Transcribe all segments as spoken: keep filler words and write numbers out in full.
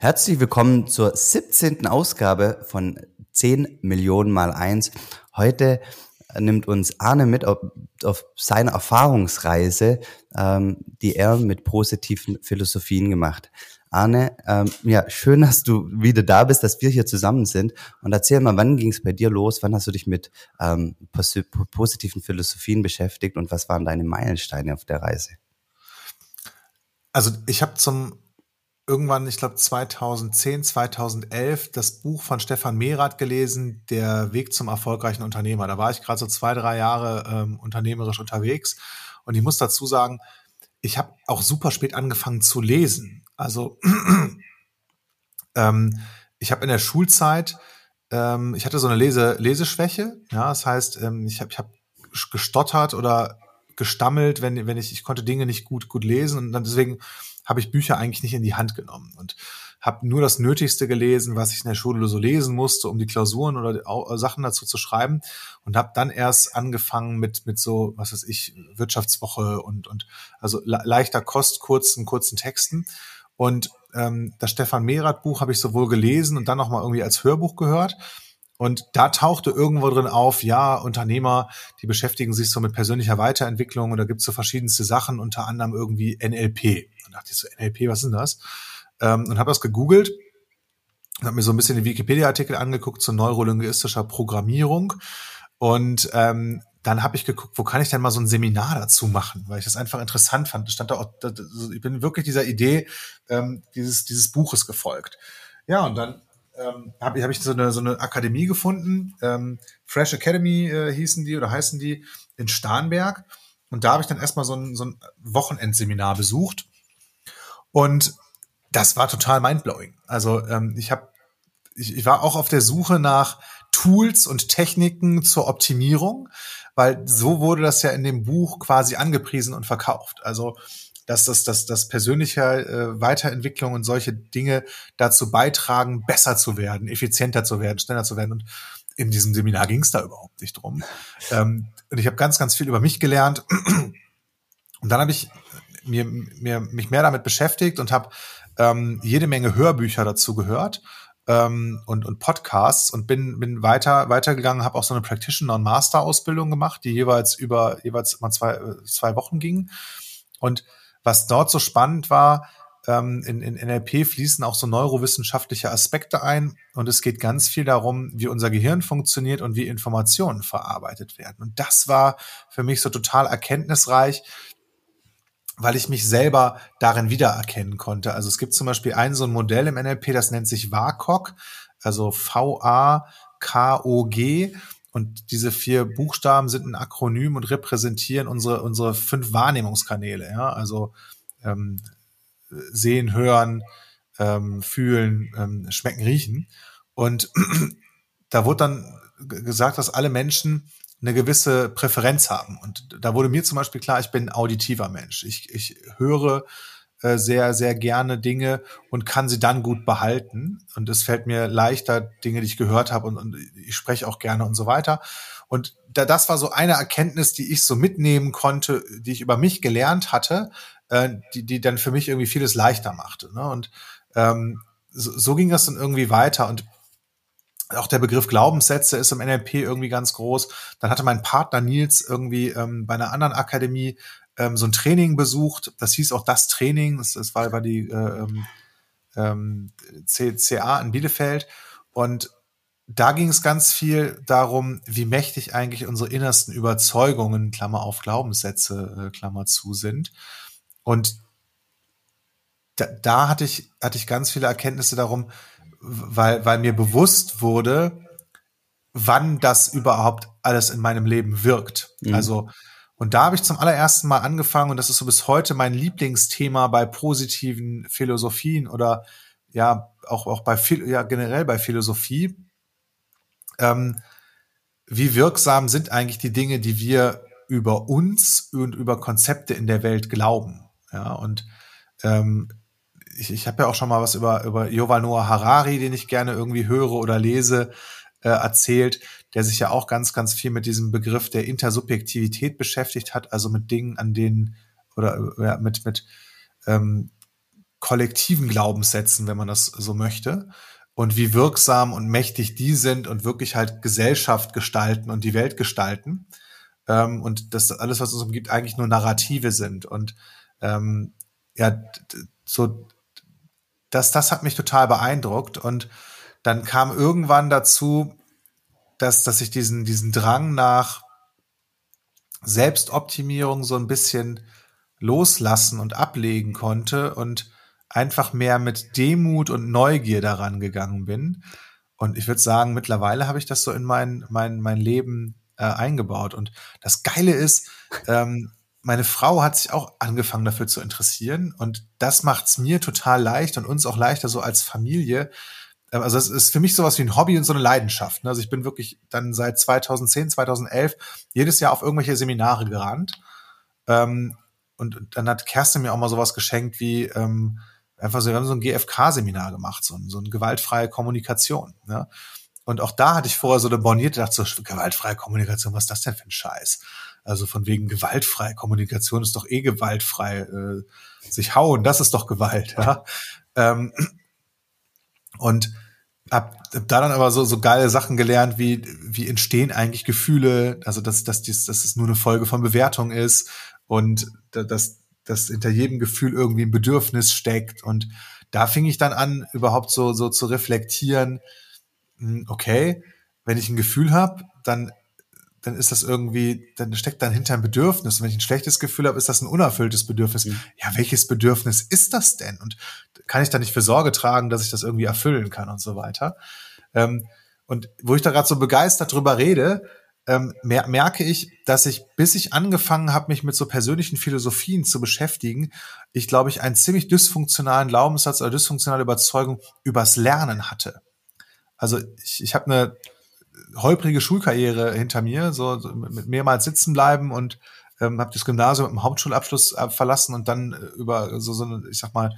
Herzlich willkommen zur siebzehnten Ausgabe von zehn Millionen mal eins. Heute nimmt uns Arne mit auf, auf seine Erfahrungsreise, ähm, die er mit positiven Philosophien gemacht. Arne, ähm, ja, schön, dass du wieder da bist, dass wir hier zusammen sind. Und erzähl mal, wann ging es bei dir los? Wann hast du dich mit ähm, pos- positiven Philosophien beschäftigt und was waren deine Meilensteine auf der Reise? Also ich habe zum irgendwann, ich glaube zweitausendzehn, zweitausendelf, das Buch von Stefan Merath gelesen, Der Weg zum erfolgreichen Unternehmer. Da war ich gerade so zwei, drei Jahre ähm, unternehmerisch unterwegs. Und ich muss dazu sagen, ich habe auch super spät angefangen zu lesen. Also ähm, ich habe in der Schulzeit, ähm, ich hatte so eine Lese, Leseschwäche. Ja, das heißt, ähm, ich habe ich hab gestottert oder gestammelt, wenn wenn ich ich konnte Dinge nicht gut gut lesen, und dann deswegen habe ich Bücher eigentlich nicht in die Hand genommen und habe nur das Nötigste gelesen, was ich in der Schule so lesen musste, um die Klausuren oder Sachen dazu zu schreiben, und habe dann erst angefangen mit mit so, was weiß ich, Wirtschaftswoche und und also le- leichter Kost, kurzen kurzen Texten. Und ähm, das Stefan Merath Buch habe ich sowohl gelesen und dann nochmal irgendwie als Hörbuch gehört. Und da tauchte irgendwo drin auf, ja, Unternehmer, die beschäftigen sich so mit persönlicher Weiterentwicklung, und da gibt es so verschiedenste Sachen, unter anderem irgendwie N L P. Und dachte ich so, N L P, was ist denn das? Ähm, und habe das gegoogelt und habe mir so ein bisschen den Wikipedia-Artikel angeguckt zu neurolinguistischer Programmierung. Und ähm, dann habe ich geguckt, wo kann ich denn mal so ein Seminar dazu machen, weil ich das einfach interessant fand. Stand da auch, ich bin wirklich dieser Idee ähm, dieses dieses Buches gefolgt. Ja, und dann Ähm, habe ich, hab ich so, eine, so eine Akademie gefunden, ähm, Fresh Academy äh, hießen die oder heißen die, in Starnberg. Und da habe ich dann erstmal so ein, so ein Wochenendseminar besucht. Und das war total mindblowing. Also ähm, ich, hab, ich, ich war auch auf der Suche nach Tools und Techniken zur Optimierung, weil so wurde das ja in dem Buch quasi angepriesen und verkauft. Also dass das, das, das persönliche äh, Weiterentwicklung und solche Dinge dazu beitragen, besser zu werden, effizienter zu werden, schneller zu werden. Und in diesem Seminar ging es da überhaupt nicht drum. Ähm, und ich habe ganz, ganz viel über mich gelernt. Und dann habe ich mir, mir, mich mehr damit beschäftigt und habe ähm, jede Menge Hörbücher dazu gehört ähm, und, und Podcasts, und bin, bin weiter, weitergegangen, habe auch so eine Practitioner- und Master-Ausbildung gemacht, die jeweils über jeweils immer zwei, zwei Wochen ging. Und was dort so spannend war, ähm, in, in N L P fließen auch so neurowissenschaftliche Aspekte ein, und es geht ganz viel darum, wie unser Gehirn funktioniert und wie Informationen verarbeitet werden. Und das war für mich so total erkenntnisreich, weil ich mich selber darin wiedererkennen konnte. Also es gibt zum Beispiel ein so ein Modell im N L P, das nennt sich VAKOG, also V A K O G. Und diese vier Buchstaben sind ein Akronym und repräsentieren unsere unsere fünf Wahrnehmungskanäle. Ja? Also ähm, sehen, hören, ähm, fühlen, ähm, schmecken, riechen. Und da wurde dann g- gesagt, dass alle Menschen eine gewisse Präferenz haben. Und da wurde mir zum Beispiel klar, ich bin ein auditiver Mensch. Ich, ich höre äh, sehr, sehr gerne Dinge und kann sie dann gut behalten. Und es fällt mir leichter, Dinge, die ich gehört habe, und, und ich spreche auch gerne und so weiter. Und da, das war so eine Erkenntnis, die ich so mitnehmen konnte, die ich über mich gelernt hatte, äh, die, die dann für mich irgendwie vieles leichter machte. Ne? Und ähm, so, so ging das dann irgendwie weiter. Und auch der Begriff Glaubenssätze ist im N L P irgendwie ganz groß. Dann hatte mein Partner Nils irgendwie ähm, bei einer anderen Akademie so ein Training besucht, das hieß auch das Training, das, das war, war die ähm, ähm, C C A in Bielefeld, und da ging es ganz viel darum, wie mächtig eigentlich unsere innersten Überzeugungen, Klammer auf Glaubenssätze, Klammer zu, sind. Und da, da hatte ich hatte ich ganz viele Erkenntnisse darum, weil, weil mir bewusst wurde, wann das überhaupt alles in meinem Leben wirkt. Mhm. Also Und da habe ich zum allerersten Mal angefangen, und das ist so bis heute mein Lieblingsthema bei positiven Philosophien oder ja auch auch bei ja generell bei Philosophie. Ähm, wie wirksam sind eigentlich die Dinge, die wir über uns und über Konzepte in der Welt glauben? Ja, und ähm, ich, ich habe ja auch schon mal was über über Yuval Noah Harari, den ich gerne irgendwie höre oder lese, erzählt, der sich ja auch ganz, ganz viel mit diesem Begriff der Intersubjektivität beschäftigt hat, also mit Dingen, an denen, oder ja, mit mit ähm, kollektiven Glaubenssätzen, wenn man das so möchte, und wie wirksam und mächtig die sind und wirklich halt Gesellschaft gestalten und die Welt gestalten, ähm, und dass alles, was uns umgibt, eigentlich nur Narrative sind. Und ähm, ja, so das, das hat mich total beeindruckt. Und dann kam irgendwann dazu, dass, dass ich diesen, diesen Drang nach Selbstoptimierung so ein bisschen loslassen und ablegen konnte und einfach mehr mit Demut und Neugier daran gegangen bin. Und ich würde sagen, mittlerweile habe ich das so in mein, mein, mein Leben äh, eingebaut. Und das Geile ist, ähm, meine Frau hat sich auch angefangen dafür zu interessieren. Und das macht es mir total leicht und uns auch leichter so als Familie. Also es ist für mich sowas wie ein Hobby und so eine Leidenschaft. Also ich bin wirklich dann seit zweitausendzehn, zweitausendelf jedes Jahr auf irgendwelche Seminare gerannt. Ähm, und dann hat Kerstin mir auch mal sowas geschenkt wie ähm, einfach so, wir haben so ein G F K-Seminar gemacht, so, so eine gewaltfreie Kommunikation. Ne? Und auch da hatte ich vorher so eine bornierte, dachte so, gewaltfreie Kommunikation, was ist das denn für ein Scheiß? Also von wegen gewaltfreie Kommunikation ist doch eh gewaltfrei. Äh, sich hauen, das ist doch Gewalt. Ja? Ähm, und hab da dann aber so, so geile Sachen gelernt, wie, wie entstehen eigentlich Gefühle, also dass, dass, dies, dass es nur eine Folge von Bewertung ist und dass, dass hinter jedem Gefühl irgendwie ein Bedürfnis steckt. Und da fing ich dann an, überhaupt so, so zu reflektieren, okay, wenn ich ein Gefühl habe, dann, dann ist das irgendwie, dann steckt dann hinter ein Bedürfnis. Und wenn ich ein schlechtes Gefühl habe, ist das ein unerfülltes Bedürfnis. Mhm. Ja, welches Bedürfnis ist das denn? Und kann ich da nicht für Sorge tragen, dass ich das irgendwie erfüllen kann und so weiter? Ähm, und wo ich da gerade so begeistert drüber rede, ähm, mer- merke ich, dass ich, bis ich angefangen habe, mich mit so persönlichen Philosophien zu beschäftigen, ich glaube, ich einen ziemlich dysfunktionalen Glaubenssatz oder dysfunktionale Überzeugung übers Lernen hatte. Also ich, ich habe eine holprige Schulkarriere hinter mir, so, so mit mehrmals sitzen bleiben, und ähm, habe das Gymnasium mit einem Hauptschulabschluss äh, verlassen und dann äh, über so, so eine, ich sag mal,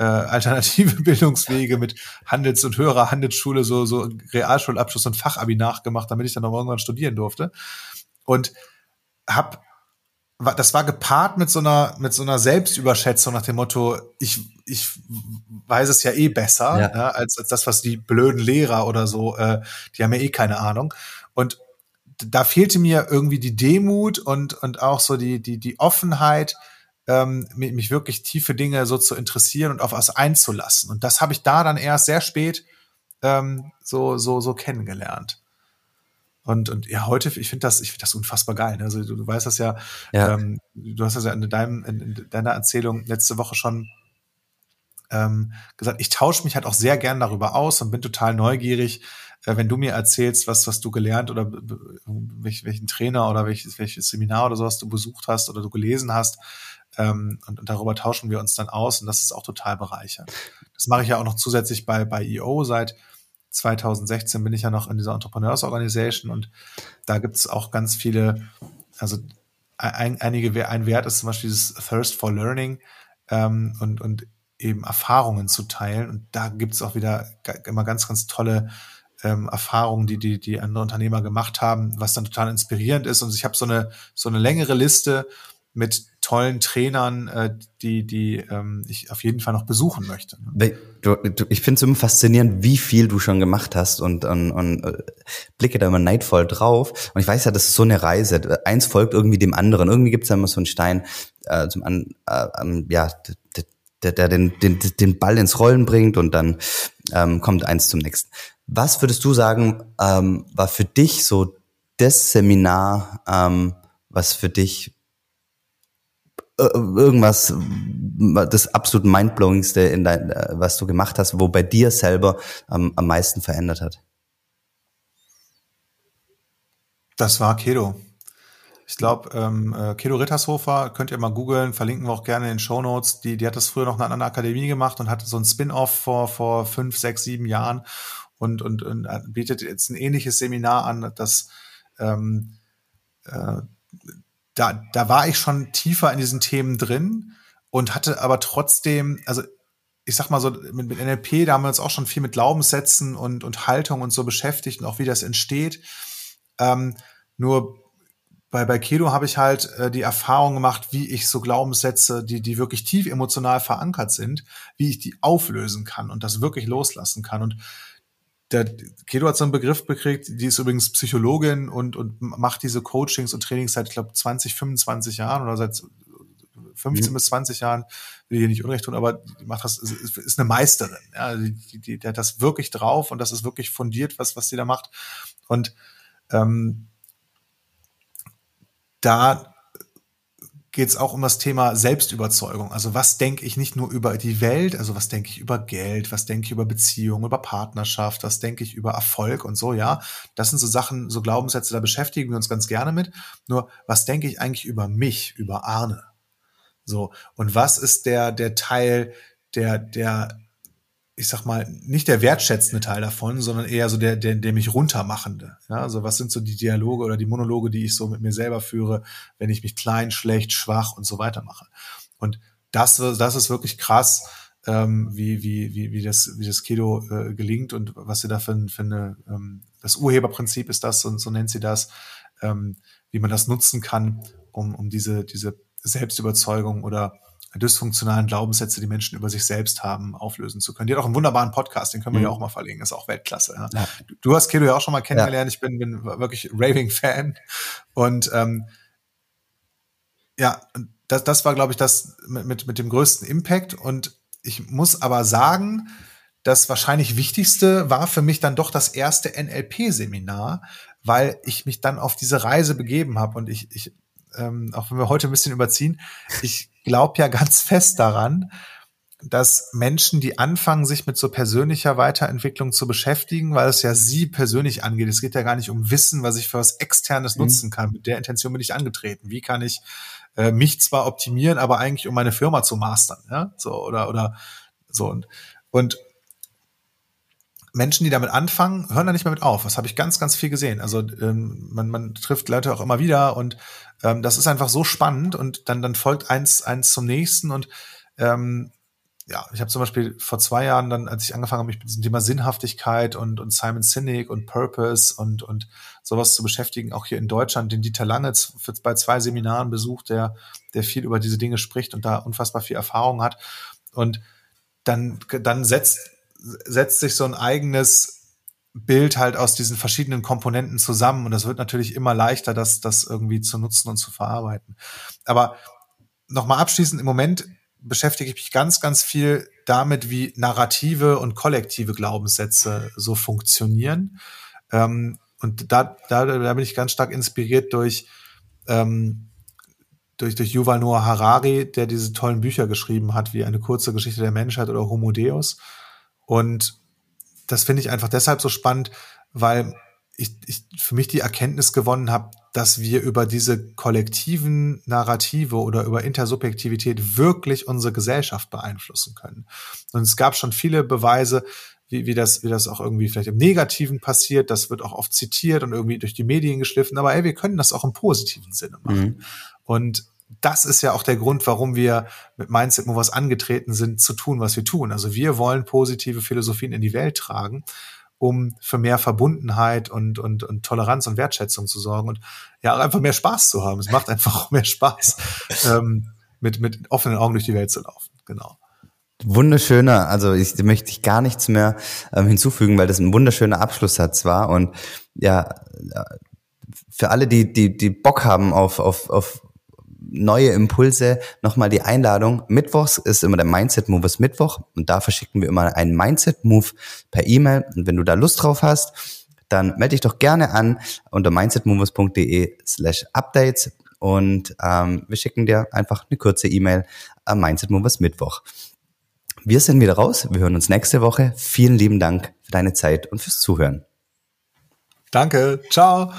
äh, alternative Bildungswege mit Handels- und höherer Handelsschule, so, so Realschulabschluss und Fachabi nachgemacht, damit ich dann noch irgendwann studieren durfte. Und hab, das war gepaart mit so einer, mit so einer Selbstüberschätzung nach dem Motto, ich, ich weiß es ja eh besser, ja. Ne, als, als das, was die blöden Lehrer oder so, äh, die haben ja eh keine Ahnung. Und da fehlte mir irgendwie die Demut und, und auch so die, die, die Offenheit, ähm, mich wirklich tiefe Dinge so zu interessieren und auf was einzulassen. Und das habe ich da dann erst sehr spät, ähm, so, so, so kennengelernt. Und, und ja, heute, ich finde das, ich finde das unfassbar geil. Ne? Also du, du weißt das ja, ja. Ähm, du hast das ja in, deinem, in deiner Erzählung letzte Woche schon ähm, gesagt. Ich tausche mich halt auch sehr gern darüber aus und bin total neugierig, äh, wenn du mir erzählst, was, was du gelernt oder b- welch, welchen Trainer oder welches, welches Seminar oder sowas du besucht hast oder du gelesen hast. Ähm, und, und darüber tauschen wir uns dann aus, und das ist auch total bereichernd. Das mache ich ja auch noch zusätzlich bei, bei E O seit zweitausendsechzehn bin ich ja noch in dieser Entrepreneurs Organization, und da gibt es auch ganz viele, also ein, einige, ein Wert ist zum Beispiel dieses Thirst for Learning, ähm, und, und eben Erfahrungen zu teilen, und da gibt es auch wieder immer ganz, ganz tolle ähm, Erfahrungen, die, die die andere Unternehmer gemacht haben, was dann total inspirierend ist. Und ich habe so eine, so eine längere Liste mit tollen Trainern, äh, die die ähm, ich auf jeden Fall noch besuchen möchte. Du, du, ich finde es immer faszinierend, wie viel du schon gemacht hast, und, und, und blicke da immer neidvoll drauf. Und ich weiß ja, das ist so eine Reise. Eins folgt irgendwie dem anderen. Irgendwie gibt es da immer so einen Stein, äh, zum an, äh, ja, der, der den, den, den Ball ins Rollen bringt, und dann ähm, kommt eins zum nächsten. Was würdest du sagen, ähm, war für dich so das Seminar, ähm, was für dich irgendwas, das absolut mindblowingste, in dein, was du gemacht hast, wo bei dir selber ähm, am meisten verändert hat? Das war Kedo. Ich glaube, ähm, Kedo Rittershofer, könnt ihr mal googeln, verlinken wir auch gerne in den Shownotes. Die, die hat das früher noch in einer anderen Akademie gemacht und hatte so ein Spin-Off vor, vor fünf, sechs, sieben Jahren und, und, und bietet jetzt ein ähnliches Seminar an, das ähm, äh, Da, da war ich schon tiefer in diesen Themen drin und hatte aber trotzdem, also ich sag mal so, mit, mit N L P, da haben wir uns auch schon viel mit Glaubenssätzen und, und Haltung und so beschäftigt und auch wie das entsteht. Ähm, nur Bei, bei Kedo habe ich halt äh, die Erfahrung gemacht, wie ich so Glaubenssätze, die, die wirklich tief emotional verankert sind, wie ich die auflösen kann und das wirklich loslassen kann. Und der Kedo hat so einen Begriff bekriegt, die ist übrigens Psychologin und, und macht diese Coachings und Trainings seit, ich glaube, zwanzig, fünfundzwanzig Jahren oder seit fünfzehn mhm. bis zwanzig Jahren, will ich hier nicht Unrecht tun, aber die macht das, ist eine Meisterin. Ja, die, die, die hat das wirklich drauf und das ist wirklich fundiert, was, was sie da macht. Und ähm, da geht es auch um das Thema Selbstüberzeugung. Also was denke ich nicht nur über die Welt, also was denke ich über Geld, was denke ich über Beziehungen, über Partnerschaft, was denke ich über Erfolg und so, ja. Das sind so Sachen, so Glaubenssätze, da beschäftigen wir uns ganz gerne mit. Nur, was denke ich eigentlich über mich, über Arne? So, und was ist der der Teil, der, der, ich sag mal, nicht der wertschätzende Teil davon, sondern eher so der, der, der mich runtermachende. Ja, also was sind so die Dialoge oder die Monologe, die ich so mit mir selber führe, wenn ich mich klein, schlecht, schwach und so weiter mache. Und das, das ist wirklich krass, ähm, wie, wie, wie, wie das, wie das Kedo äh, gelingt und was sie da für, für eine, ähm, das Urheberprinzip ist das, und so nennt sie das, ähm, wie man das nutzen kann, um, um diese, diese Selbstüberzeugung oder dysfunktionalen Glaubenssätze, die Menschen über sich selbst haben, auflösen zu können. Die hat auch einen wunderbaren Podcast, den können wir mhm. ja auch mal verlegen, ist auch Weltklasse. Ja. Ja. Du, du hast Kedo ja auch schon mal kennengelernt, ja. Ich bin, bin wirklich Raving-Fan und ähm, ja, das, das war, glaube ich, das mit, mit, mit dem größten Impact, und ich muss aber sagen, das wahrscheinlich Wichtigste war für mich dann doch das erste N L P-Seminar, weil ich mich dann auf diese Reise begeben habe und ich, ich Ähm, auch wenn wir heute ein bisschen überziehen, ich glaube ja ganz fest daran, dass Menschen, die anfangen, sich mit so persönlicher Weiterentwicklung zu beschäftigen, weil es ja sie persönlich angeht, es geht ja gar nicht um Wissen, was ich für was Externes mhm. nutzen kann, mit der Intention bin ich angetreten, wie kann ich äh, mich zwar optimieren, aber eigentlich um meine Firma zu mastern, ja, so oder oder so und und Menschen, die damit anfangen, hören da nicht mehr mit auf. Das habe ich ganz, ganz viel gesehen. Also ähm, man, man trifft Leute auch immer wieder und ähm, das ist einfach so spannend und dann, dann folgt eins, eins zum nächsten. Und ähm, ja, ich habe zum Beispiel vor zwei Jahren dann, als ich angefangen habe, mich mit diesem Thema Sinnhaftigkeit und, und Simon Sinek und Purpose und, und sowas zu beschäftigen, auch hier in Deutschland, den Dieter Lange für, bei zwei Seminaren besucht, der, der viel über diese Dinge spricht und da unfassbar viel Erfahrung hat. Und dann, dann setzt setzt sich so ein eigenes Bild halt aus diesen verschiedenen Komponenten zusammen und das wird natürlich immer leichter, das, das irgendwie zu nutzen und zu verarbeiten. Aber nochmal abschließend, im Moment beschäftige ich mich ganz, ganz viel damit, wie narrative und kollektive Glaubenssätze so funktionieren. Ähm, und da, da, da bin ich ganz stark inspiriert durch, ähm, durch, durch Yuval Noah Harari, der diese tollen Bücher geschrieben hat, wie Eine kurze Geschichte der Menschheit oder Homo Deus. Und das finde ich einfach deshalb so spannend, weil ich, ich für mich die Erkenntnis gewonnen habe, dass wir über diese kollektiven Narrative oder über Intersubjektivität wirklich unsere Gesellschaft beeinflussen können. Und es gab schon viele Beweise, wie, wie das, wie das auch irgendwie vielleicht im Negativen passiert. Das wird auch oft zitiert und irgendwie durch die Medien geschliffen. Aber ey, wir können das auch im positiven Sinne machen. Mhm. Und das ist ja auch der Grund, warum wir mit Mindset Movers angetreten sind, zu tun, was wir tun. Also wir wollen positive Philosophien in die Welt tragen, um für mehr Verbundenheit und, und, und Toleranz und Wertschätzung zu sorgen und ja, einfach mehr Spaß zu haben. Es macht einfach mehr Spaß, ähm, mit, mit offenen Augen durch die Welt zu laufen. Genau. Wunderschöner, also ich möchte ich gar nichts mehr ähm, hinzufügen, weil das ein wunderschöner Abschlusssatz war und ja, für alle, die, die, die Bock haben auf, auf, auf, neue Impulse, nochmal die Einladung. Mittwochs ist immer der Mindset Movers Mittwoch und da verschicken wir immer einen Mindset Move per E-Mail und wenn du da Lust drauf hast, dann melde dich doch gerne an unter mindsetmovers punkt de slash updates und ähm, wir schicken dir einfach eine kurze E-Mail am Mindset Movers Mittwoch. Wir sind wieder raus, wir hören uns nächste Woche. Vielen lieben Dank für deine Zeit und fürs Zuhören. Danke, ciao.